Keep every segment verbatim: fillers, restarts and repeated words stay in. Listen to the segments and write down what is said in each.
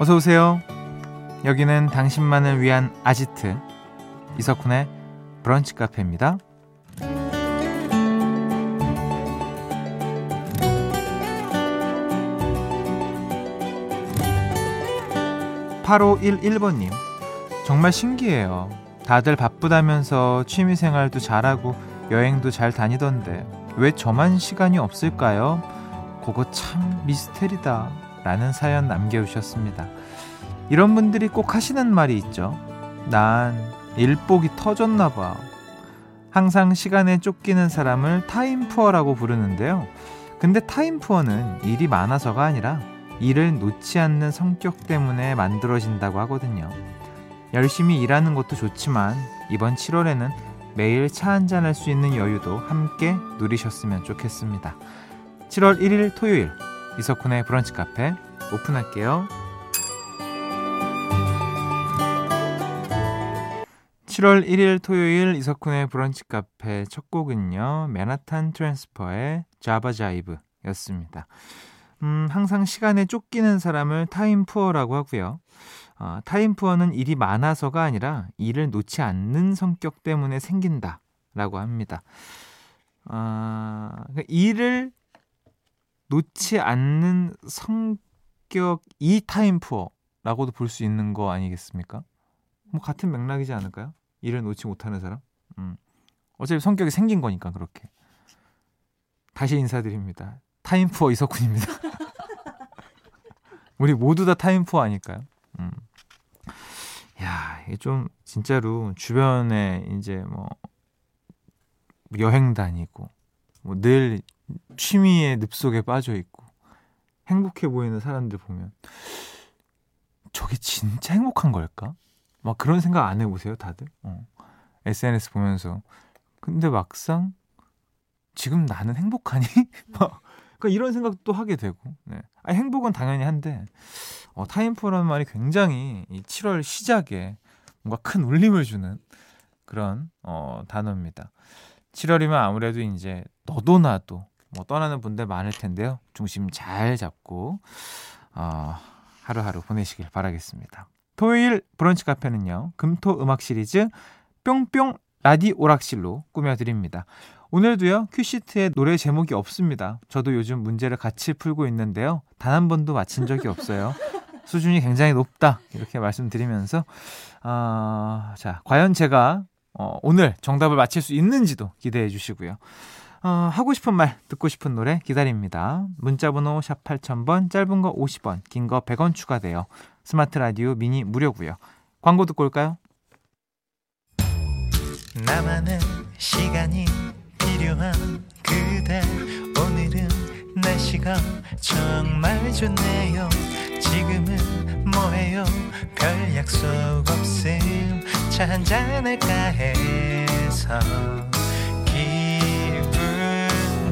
어서오세요. 여기는 당신만을 위한 아지트 이석훈의 브런치 카페입니다. 팔오일일 번님 정말 신기해요. 다들 바쁘다면서 취미생활도 잘하고 여행도 잘 다니던데 왜 저만 시간이 없을까요? 그거 참 미스테리다 라는 사연 남겨주셨습니다. 이런 분들이 꼭 하시는 말이 있죠. 난 일복이 터졌나봐. 항상 시간에 쫓기는 사람을 타임푸어라고 부르는데요. 근데 타임푸어는 일이 많아서가 아니라 일을 놓지 않는 성격 때문에 만들어진다고 하거든요. 열심히 일하는 것도 좋지만 이번 칠월에는 매일 차 한잔 할 수 있는 여유도 함께 누리셨으면 좋겠습니다. 칠월 일일 토요일 이석훈의 브런치 카페 오픈할게요. 칠월 일일 토요일 이석훈의 브런치 카페 첫 곡은요, 맨하탄 트랜스퍼의 자바자이브 였습니다. 음, 항상 시간에 쫓기는 사람을 타임푸어라고 하고요. 어, 타임푸어는 일이 많아서가 아니라 일을 놓지 않는 성격 때문에 생긴다 라고 합니다. 어, 일을 놓지 않는 성격 이 타임푸어라고도 볼 수 있는 거 아니겠습니까? 뭐 같은 맥락이지 않을까요? 일을 놓지 못하는 사람? 음. 어차피 성격이 생긴 거니까 그렇게. 다시 인사드립니다. 타임푸어 이석훈입니다. 우리 모두 다 타임푸어 아닐까요? 음. 야, 이게 좀 진짜로 주변에 이제 뭐 여행 다니고 뭐 늘 취미의 늪속에 빠져 있고 행복해 보이는 사람들 보면 저게 진짜 행복한 걸까? 막 그런 생각 안 해보세요, 다들? 어. 에스엔에스 보면서 근데 막상 지금 나는 행복하니? 막 그러니까 이런 생각도 하게 되고. 네. 아니, 행복은 당연히 한데 어, 타임푸어라는 말이 굉장히 이 칠월 시작에 뭔가 큰 울림을 주는 그런 어, 단어입니다. 칠월이면 아무래도 이제 너도 나도 뭐 떠나는 분들 많을 텐데요. 중심 잘 잡고 어, 하루하루 보내시길 바라겠습니다. 토요일 브런치 카페는요, 금토 음악 시리즈 뿅뿅 라디오락실로 꾸며드립니다. 오늘도요, 큐시트에 노래 제목이 없습니다. 저도 요즘 문제를 같이 풀고 있는데요, 단 한 번도 맞힌 적이 없어요. 수준이 굉장히 높다 이렇게 말씀드리면서 어, 자, 과연 제가 어, 오늘 정답을 맞힐 수 있는지도 기대해 주시고요. 어, 하고 싶은 말, 듣고 싶은 노래 기다립니다. 문자번호 샵 팔천 번, 짧은 거 오십 원, 긴 거 백 원 추가돼요. 스마트 라디오 미니 무료고요. 광고 듣고 올까요? 나만의 시간이 필요한 그대, 오늘은 날씨가 정말 좋네요. 지금은 뭐해요? 별 약속 없음, 차 한잔할까 해서 기분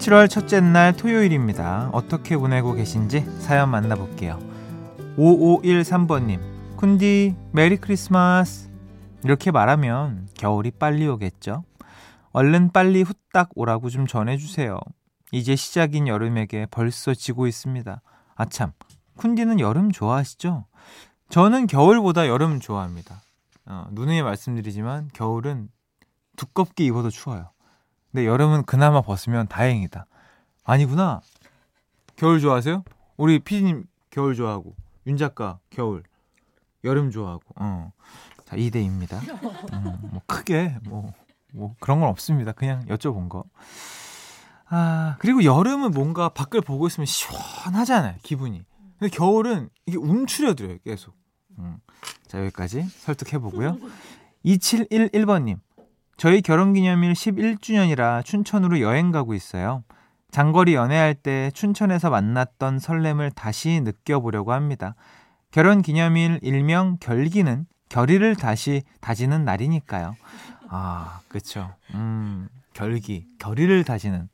칠월 첫째 날 토요일입니다. 어떻게 보내고 계신지 사연 만나볼게요. 오오일삼 번님 쿤디 메리 크리스마스. 이렇게 말하면 겨울이 빨리 오겠죠. 얼른 빨리 후딱 오라고 좀 전해주세요. 이제 시작인 여름에게 벌써 지고 있습니다. 아참, 쿤디는 여름 좋아하시죠? 저는 겨울보다 여름 좋아합니다. 어, 누누이 말씀드리지만 겨울은 두껍게 입어도 추워요. 근데 여름은 그나마 벗으면 다행이다. 아니구나. 겨울 좋아하세요? 우리 피디님 겨울 좋아하고 윤 작가 겨울, 여름 좋아하고. 어. 자, 이 대입니다. 음, 뭐 크게 뭐, 뭐 그런 건 없습니다. 그냥 여쭤본 거. 아, 그리고 여름은 뭔가 밖을 보고 있으면 시원하잖아요, 기분이. 근데 겨울은 이게 움츠려들어요, 계속. 음. 자, 여기까지 설득해보고요. 이칠일일 번님 저희 결혼기념일 십일 주년이라 춘천으로 여행 가고 있어요. 장거리 연애할 때 춘천에서 만났던 설렘을 다시 느껴보려고 합니다. 결혼기념일 일명 결기는 결의를 다시 다지는 날이니까요. 아, 그렇죠. 음, 결기, 결의를 다지는.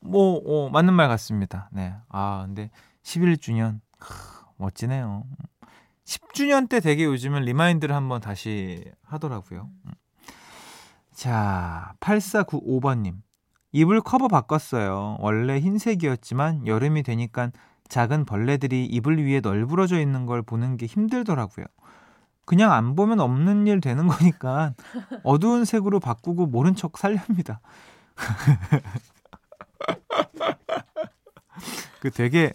뭐 어, 맞는 말 같습니다. 네. 아, 근데 십일 주년. 크, 멋지네요. 십 주년 때 되게 요즘은 리마인드를 한번 다시 하더라고요. 자, 팔사구오 번님. 이불 커버 바꿨어요. 원래 흰색이었지만 여름이 되니까 작은 벌레들이 이불 위에 널브러져 있는 걸 보는 게 힘들더라고요. 그냥 안 보면 없는 일 되는 거니까 어두운 색으로 바꾸고 모른 척 살렵니다. 그 되게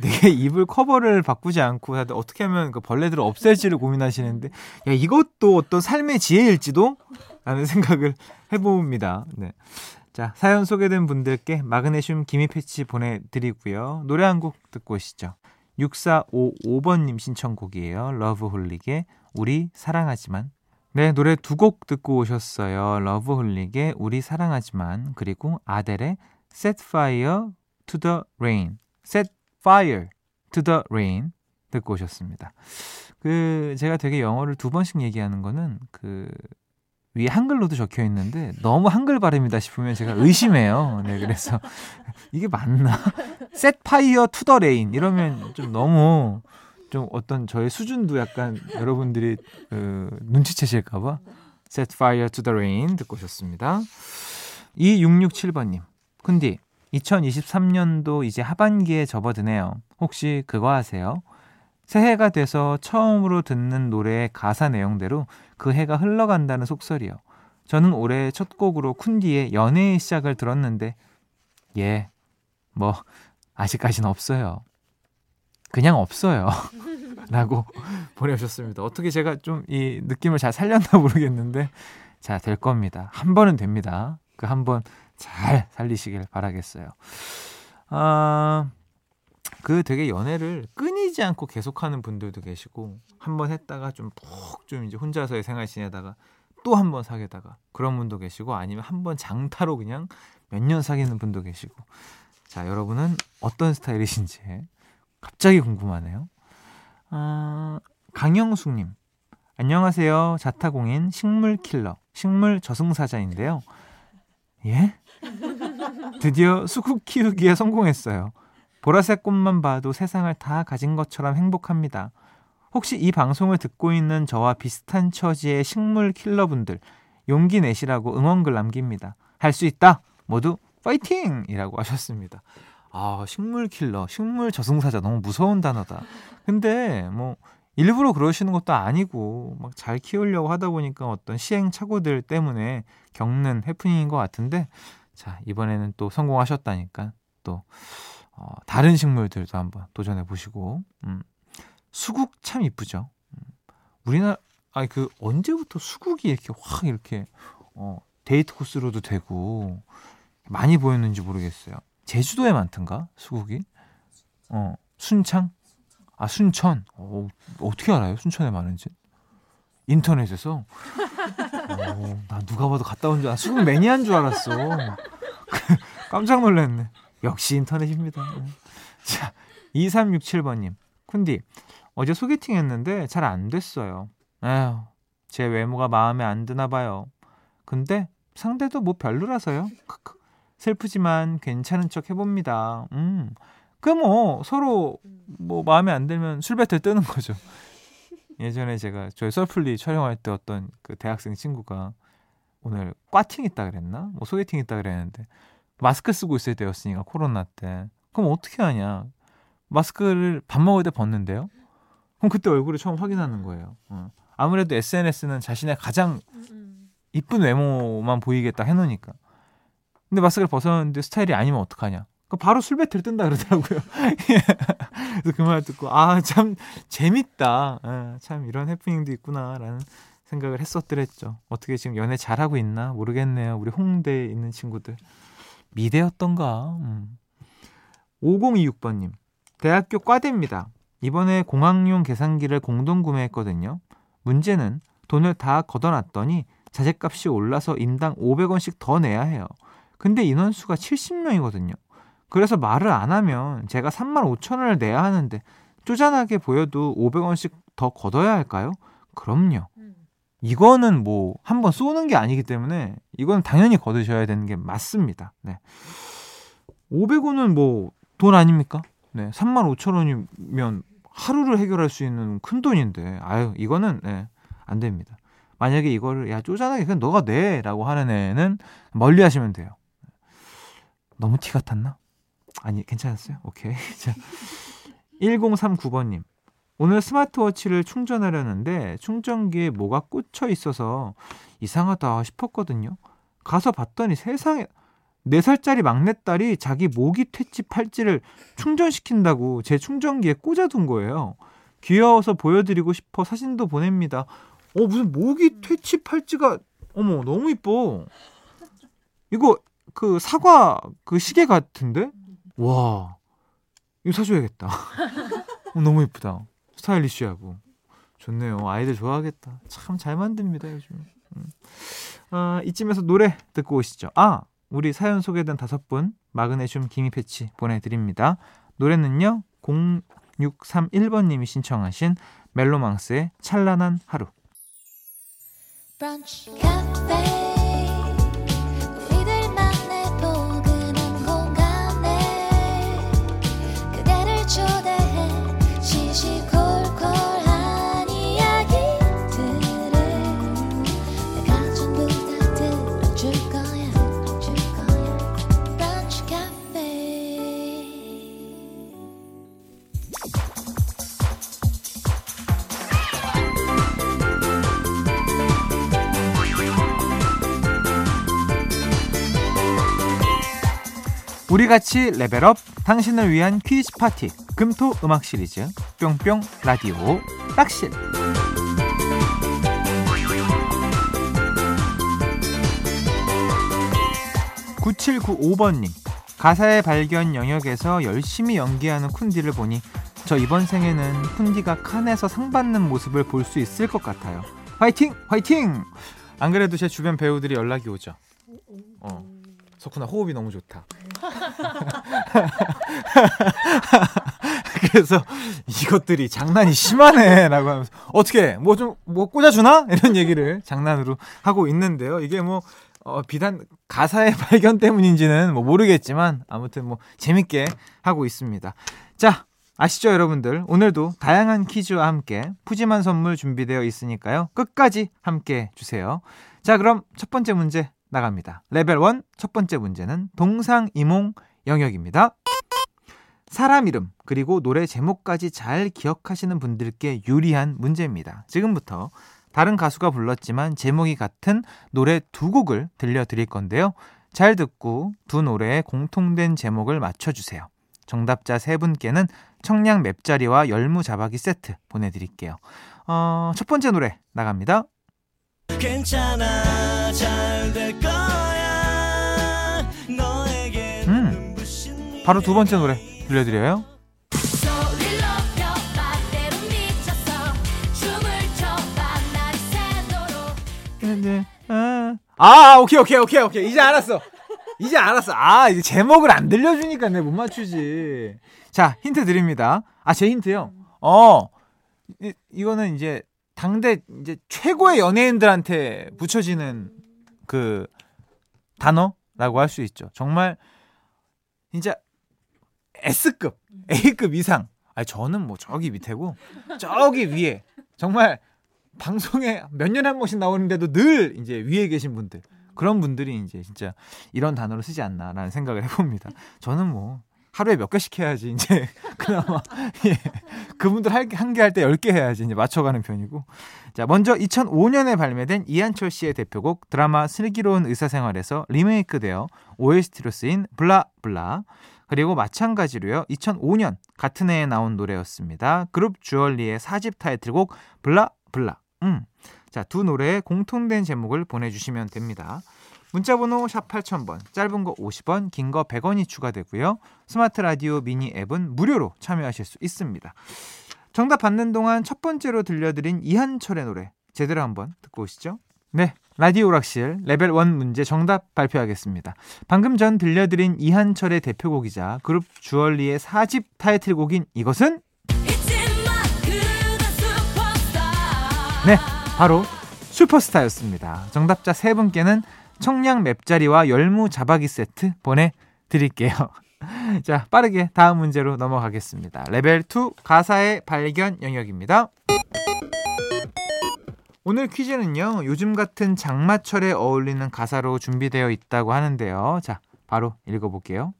되게 이불 커버를 바꾸지 않고 다들 어떻게 하면 그 벌레들을 없앨지를 고민하시는데, 야, 이것도 어떤 삶의 지혜일지도 라는 생각을 해봅니다. 네. 자, 사연 소개된 분들께 마그네슘 기미 패치 보내드리고요. 노래 한 곡 듣고 오시죠. 육사오오 번님 신청곡이에요. 러브홀릭의 우리 사랑하지만. 네, 노래 두 곡 듣고 오셨어요. 러브홀릭의 우리 사랑하지만, 그리고 아델의 Set fire to the rain. Set fire to the rain 듣고 오셨습니다. 그 제가 되게 영어를 두 번씩 얘기하는 거는 그 위에 한글로도 적혀 있는데 너무 한글 발음이다 싶으면 제가 의심해요. 네, 그래서 이게 맞나? Set fire to the rain 이러면 좀 너무 좀 어떤 저의 수준도 약간 여러분들이 그 눈치채실까봐 Set fire to the rain 듣고 오셨습니다. 이육육칠 번님. 쿤디, 이천이십삼 년도 이제 하반기에 접어드네요. 혹시 그거 아세요? 새해가 돼서 처음으로 듣는 노래의 가사 내용대로 그 해가 흘러간다는 속설이요. 저는 올해 첫 곡으로 쿤디의 연애의 시작을 들었는데, 예, 뭐 아직까지는 없어요. 그냥 없어요. 라고 보내주셨습니다. 어떻게 제가 좀 이 느낌을 잘 살렸나 모르겠는데, 자, 될 겁니다. 한 번은 됩니다. 그 한 번 잘 살리시길 바라겠어요. 아... 그 되게 연애를 끊이지 않고 계속하는 분들도 계시고, 한번 했다가 좀 푹 좀 이제 혼자서의 생활 지내다가 또 한 번 사귀다가 그런 분도 계시고, 아니면 한번 장타로 그냥 몇 년 사귀는 분도 계시고. 자, 여러분은 어떤 스타일이신지 갑자기 궁금하네요. 아, 강영숙님. 안녕하세요. 자타공인 식물킬러, 식물저승사자인데요. 예? 드디어 수국 키우기에 성공했어요. 보라색 꽃만 봐도 세상을 다 가진 것처럼 행복합니다. 혹시 이 방송을 듣고 있는 저와 비슷한 처지의 식물 킬러분들 용기 내시라고 응원글 남깁니다. 할 수 있다! 모두 파이팅! 이라고 하셨습니다. 아, 식물 킬러, 식물 저승사자 너무 무서운 단어다. 근데 뭐 일부러 그러시는 것도 아니고 막 잘 키우려고 하다 보니까 어떤 시행착오들 때문에 겪는 해프닝인 것 같은데, 자, 이번에는 또 성공하셨다니까 또 어, 다른 식물들도 한번 도전해 보시고. 음. 수국 참 이쁘죠. 음. 우리나라 아니 그 언제부터 수국이 이렇게 확 이렇게 어, 데이트 코스로도 되고 많이 보였는지 모르겠어요. 제주도에 많던가 수국이? 어, 순창? 아, 순천. 어, 어떻게 알아요? 순천에 많은지? 인터넷에서. 어, 나 누가 봐도 갔다 온 줄 알았어. 수국 매니아인 줄 알았어. 깜짝 놀랐네. 역시 인터넷입니다. 자, 이삼육칠 번님. 쿤디, 어제 소개팅 했는데 잘 안 됐어요. 에휴, 제 외모가 마음에 안 드나 봐요. 근데 상대도 뭐 별로라서요. 슬프지만 괜찮은 척 해봅니다. 음, 그 뭐 서로 뭐 마음에 안 들면 술배틀 뜨는 거죠. 예전에 제가 저희 썰풀리 촬영할 때 어떤 그 대학생 친구가 오늘 꽈팅 있다 그랬나? 뭐 소개팅 있다 그랬는데 마스크 쓰고 있을 때였으니까, 코로나 때. 그럼 어떻게 하냐. 마스크를 밥 먹을 때 벗는데요. 그럼 그때 얼굴을 처음 확인하는 거예요. 어. 아무래도 에스엔에스는 자신의 가장 이쁜 외모만 보이겠다 해놓으니까. 근데 마스크를 벗었는데 스타일이 아니면 어떡하냐. 그럼 바로 술배틀 뜬다 그러더라고요. 그래서 그 말 듣고, 아, 참 재밌다. 아, 참 이런 해프닝도 있구나라는 생각을 했었더랬죠. 어떻게 지금 연애 잘하고 있나 모르겠네요. 우리 홍대에 있는 친구들. 미대였던가. 음. 오공이육 번님. 대학교 과대입니다. 이번에 공학용 계산기를 공동 구매했거든요. 문제는 돈을 다 걷어놨더니 자재값이 올라서 인당 오백 원씩 더 내야 해요. 근데 인원수가 칠십 명이거든요. 그래서 말을 안 하면 제가 삼만 오천 원을 내야 하는데 쪼잔하게 보여도 오백 원씩 더 걷어야 할까요? 그럼요. 이거는 뭐 한번 쏘는 게 아니기 때문에 이건 당연히 걷으셔야 되는 게 맞습니다. 네. 오백 원은 뭐 돈 아닙니까? 네, 삼만 오천 원이면 하루를 해결할 수 있는 큰 돈인데 아유 이거는 네, 안 됩니다. 만약에 이거를 야 쪼잔하게 그냥 너가 내라고 하는 애는 멀리 하시면 돼요. 너무 티 같았나? 아니 괜찮았어요? 오케이. 자, 천삼십구 번님 오늘 스마트워치를 충전하려는데 충전기에 뭐가 꽂혀 있어서 이상하다 싶었거든요. 가서 봤더니 세상에 네 살짜리 막내딸이 자기 모기 퇴치 팔찌를 충전시킨다고 제 충전기에 꽂아둔 거예요. 귀여워서 보여드리고 싶어 사진도 보냅니다. 어 무슨 모기 퇴치 팔찌가 어머 너무 이뻐. 이거 그 사과 그 시계 같은데? 와 이거 사줘야겠다. 너무 이쁘다. 스타일리쉬하고 좋네요. 아이들 좋아하겠다. 참 잘 만듭니다 요즘. 아, 이쯤에서 노래 듣고 오시죠. 아 우리 사연 소개된 다섯 분 마그네슘 기미 패치 보내드립니다. 노래는요 공육삼일 번님이 신청하신 멜로망스의 찬란한 하루. 브런치 카페 우리같이 레벨업 당신을 위한 퀴즈 파티 금토 음악 시리즈 뿅뿅 라디오 락실. 구칠구오 번님 가사의 발견 영역에서 열심히 연기하는 쿤디를 보니 저 이번 생에는 쿤디가 칸에서 상 받는 모습을 볼 수 있을 것 같아요. 화이팅! 화이팅! 안 그래도 제 주변 배우들이 연락이 오죠. 어. 석훈아 호흡이 너무 좋다. 그래서 이것들이 장난이 심하네 라고 하면서 어떻게 뭐 좀 뭐 꽂아주나? 이런 얘기를 장난으로 하고 있는데요. 이게 뭐 어, 비단 가사의 발견 때문인지는 뭐 모르겠지만 아무튼 뭐 재밌게 하고 있습니다. 자 아시죠 여러분들, 오늘도 다양한 퀴즈와 함께 푸짐한 선물 준비되어 있으니까요 끝까지 함께 해주세요. 자 그럼 첫 번째 문제 나갑니다. 레벨 일 첫 번째 문제는 동상이몽 영역입니다. 사람 이름 그리고 노래 제목까지 잘 기억하시는 분들께 유리한 문제입니다. 지금부터 다른 가수가 불렀지만 제목이 같은 노래 두 곡을 들려드릴 건데요. 잘 듣고 두 노래의 공통된 제목을 맞춰주세요. 정답자 세 분께는 청량 맵자리와 열무 자박이 세트 보내드릴게요. 어, 첫 번째 노래 나갑니다. 괜찮아 잘 될 거야 너에게 음, 바로 두 번째 노래 들려드려요. 아 오케이 오케이 오케이 오케이 이제 알았어 이제 알았어. 아 이제 제목을 안 들려주니까 내가 못 맞추지. 자 힌트 드립니다. 아 제 힌트요. 어 이, 이거는 이제 당대 이제 최고의 연예인들한테 붙여지는 그 단어라고 할 수 있죠. 정말 진짜 S급, A급 이상. 아니 저는 뭐 저기 밑에고 저기 위에 정말 방송에 몇 년에 한 번씩 나오는데도 늘 이제 위에 계신 분들, 그런 분들이 이제 진짜 이런 단어를 쓰지 않나라는 생각을 해봅니다. 저는 뭐 하루에 몇 개씩 해야지 이제 그나마 예. 그분들 한 개 할 때 열 개 해야지 이제 맞춰가는 편이고. 자 먼저 이천오 년에 발매된 이한철 씨의 대표곡 드라마 슬기로운 의사생활에서 리메이크되어 오에스티로 쓰인 블라블라. 그리고 마찬가지로요 이천오 년 같은 해에 나온 노래였습니다. 그룹 주얼리의 사 집 타이틀곡 블라블라. 음. 자, 두 노래의 공통된 제목을 보내주시면 됩니다. 문자번호 샵 팔천 번, 짧은 거 오십 원, 긴 거 백 원이 추가되고요. 스마트 라디오 미니 앱은 무료로 참여하실 수 있습니다. 정답 받는 동안 첫 번째로 들려드린 이한철의 노래 제대로 한번 듣고 오시죠. 네, 라디오락실 레벨 일 문제 정답 발표하겠습니다. 방금 전 들려드린 이한철의 대표곡이자 그룹 주얼리의 사 집 타이틀곡인 이것은? 네, 바로 슈퍼스타였습니다. 정답자 세 분께는 청량 맵자리와 열무 자박이 세트 보내드릴게요. 자, 빠르게 다음 문제로 넘어가겠습니다. 레벨 이 가사의 발견 영역입니다. 오늘 퀴즈는요, 요즘 같은 장마철에 어울리는 가사로 준비되어 있다고 하는데요. 자, 바로 읽어볼게요.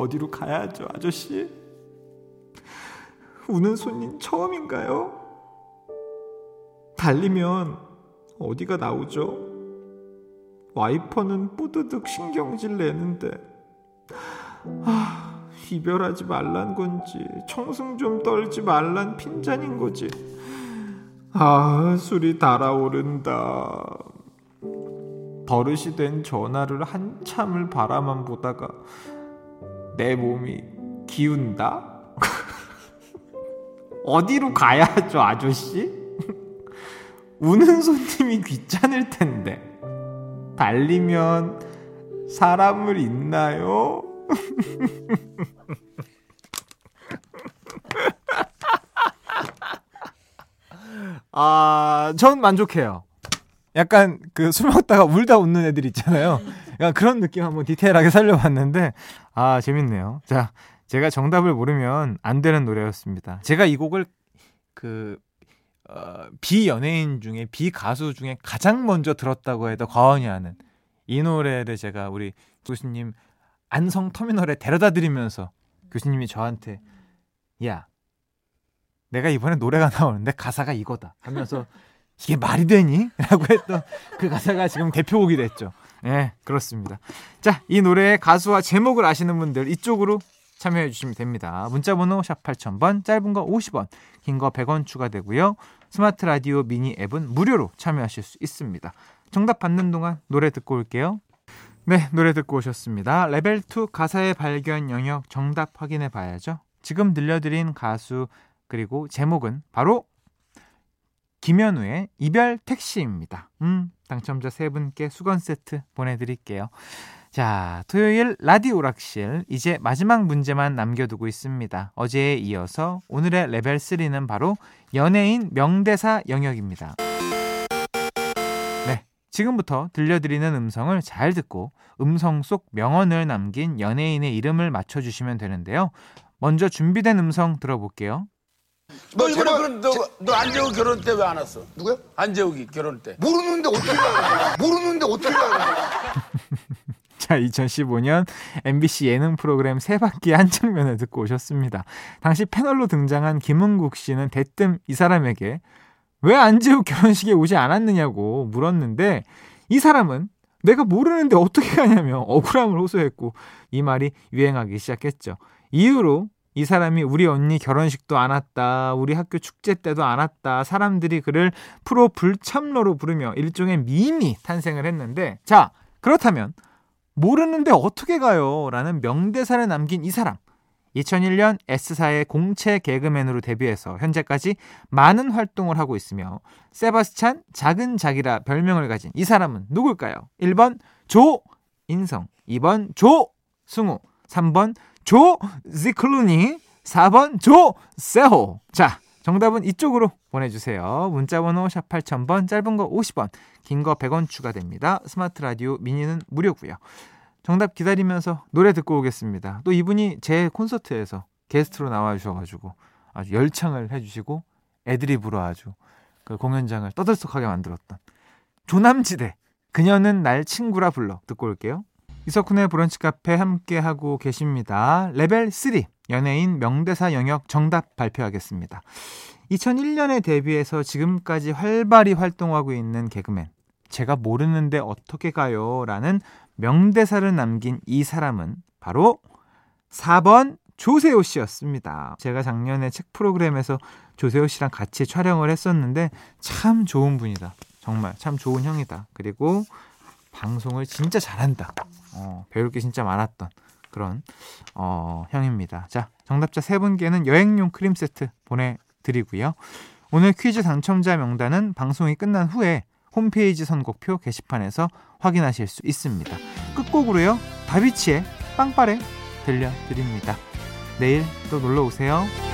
어디로 가야죠, 아저씨? 우는 손님 처음인가요? 달리면 어디가 나오죠? 와이퍼는 뽀드득 신경질 내는데, 아, 이별하지 말란 건지 청승 좀 떨지 말란 핀잔인 거지. 아, 술이 달아오른다. 버릇이 된 전화를 한참을 바라만 보다가 내 몸이 기운다? 어디로 가야죠, 아저씨? 우는 손님이 귀찮을 텐데 달리면 사람을 있나요? 아, 전 만족해요. 약간 그 술 먹다가 울다 웃는 애들 있잖아요. 약간 그런 느낌 한번 디테일하게 살려봤는데 아, 재밌네요. 자, 제가 정답을 모르면 안 되는 노래였습니다. 제가 이 곡을 그 어, 비연예인 중에 비가수 중에 가장 먼저 들었다고 해도 과언이 아닌 이 노래를 제가 우리 교수님 안성터미널에 데려다 드리면서 교수님이 저한테 야, 내가 이번에 노래가 나오는데 가사가 이거다 하면서 이게 말이 되니? 라고 했던 그 가사가 지금 대표곡이 됐죠. 네, 그렇습니다. 자, 이 노래의 가수와 제목을 아시는 분들 이쪽으로 참여해 주시면 됩니다. 문자번호 샵 팔천 번, 짧은 거 오십 원, 긴 거 백 원 추가되고요. 스마트 라디오 미니 앱은 무료로 참여하실 수 있습니다. 정답 받는 동안 노래 듣고 올게요. 네, 노래 듣고 오셨습니다. 레벨 이 가사의 발견 영역 정답 확인해 봐야죠. 지금 들려드린 가수 그리고 제목은 바로 김현우의 이별 택시입니다. 음, 당첨자 세 분께 수건 세트 보내드릴게요. 자, 토요일 라디오락실 이제 마지막 문제만 남겨두고 있습니다. 어제에 이어서 오늘의 레벨 삼은 바로 연예인 명대사 영역입니다. 네, 지금부터 들려드리는 음성을 잘 듣고 음성 속 명언을 남긴 연예인의 이름을 맞춰주시면 되는데요. 먼저 준비된 음성 들어볼게요. 너 이번에 그럼 너, 너 안재욱 결혼 때 왜 안 왔어? 누구야? 안재욱이 결혼 때. 모르는데 어떻게 알아? 모르는데 어떻게 알아? 자, 이천십오 년 엠비씨 예능 프로그램 세 바퀴 한 장면을 듣고 오셨습니다. 당시 패널로 등장한 김은국 씨는 대뜸 이 사람에게 왜 안재욱 결혼식에 오지 않았느냐고 물었는데 이 사람은 내가 모르는데 어떻게 가냐며 억울함을 호소했고 이 말이 유행하기 시작했죠. 이후로 이 사람이 우리 언니 결혼식도 안 왔다, 우리 학교 축제 때도 안 왔다, 사람들이 그를 프로 불참러로 부르며 일종의 밈이 탄생을 했는데, 자, 그렇다면 모르는데 어떻게 가요? 라는 명대사를 남긴 이 사람. 이천일 년 S사의 공채 개그맨으로 데뷔해서 현재까지 많은 활동을 하고 있으며 세바스찬 작은 자기라 별명을 가진 이 사람은 누굴까요? 일 번 조인성, 이 번 조승우, 삼 번 조지클루니, 사 번 조세호. 자, 정답은 이쪽으로 보내주세요. 문자번호 샵 팔천 번, 짧은 거 오십 원, 긴 거 백 원 추가됩니다. 스마트 라디오 미니는 무료고요. 정답 기다리면서 노래 듣고 오겠습니다. 또 이분이 제 콘서트에서 게스트로 나와주셔가지고 아주 열창을 해주시고 애드리브로 아주 그 공연장을 떠들썩하게 만들었던 조남지대, 그녀는 날 친구라 불러 듣고 올게요. 이석훈의 브런치 카페 함께하고 계십니다. 레벨 삼 연예인 명대사 영역 정답 발표하겠습니다. 이천일 년에 데뷔해서 지금까지 활발히 활동하고 있는 개그맨, 제가 모르는데 어떻게 가요? 라는 명대사를 남긴 이 사람은 바로 사 번 조세호 씨였습니다. 제가 작년에 책 프로그램에서 조세호 씨랑 같이 촬영을 했었는데 참 좋은 분이다, 정말 참 좋은 형이다. 그리고 방송을 진짜 잘한다. 어, 배울 게 진짜 많았던 그런 어, 형입니다. 자, 정답자 세 분께는 여행용 크림 세트 보내드리고요. 오늘 퀴즈 당첨자 명단은 방송이 끝난 후에 홈페이지 선곡표 게시판에서 확인하실 수 있습니다. 끝곡으로요, 다비치의 빵빠레 들려드립니다. 내일 또 놀러오세요.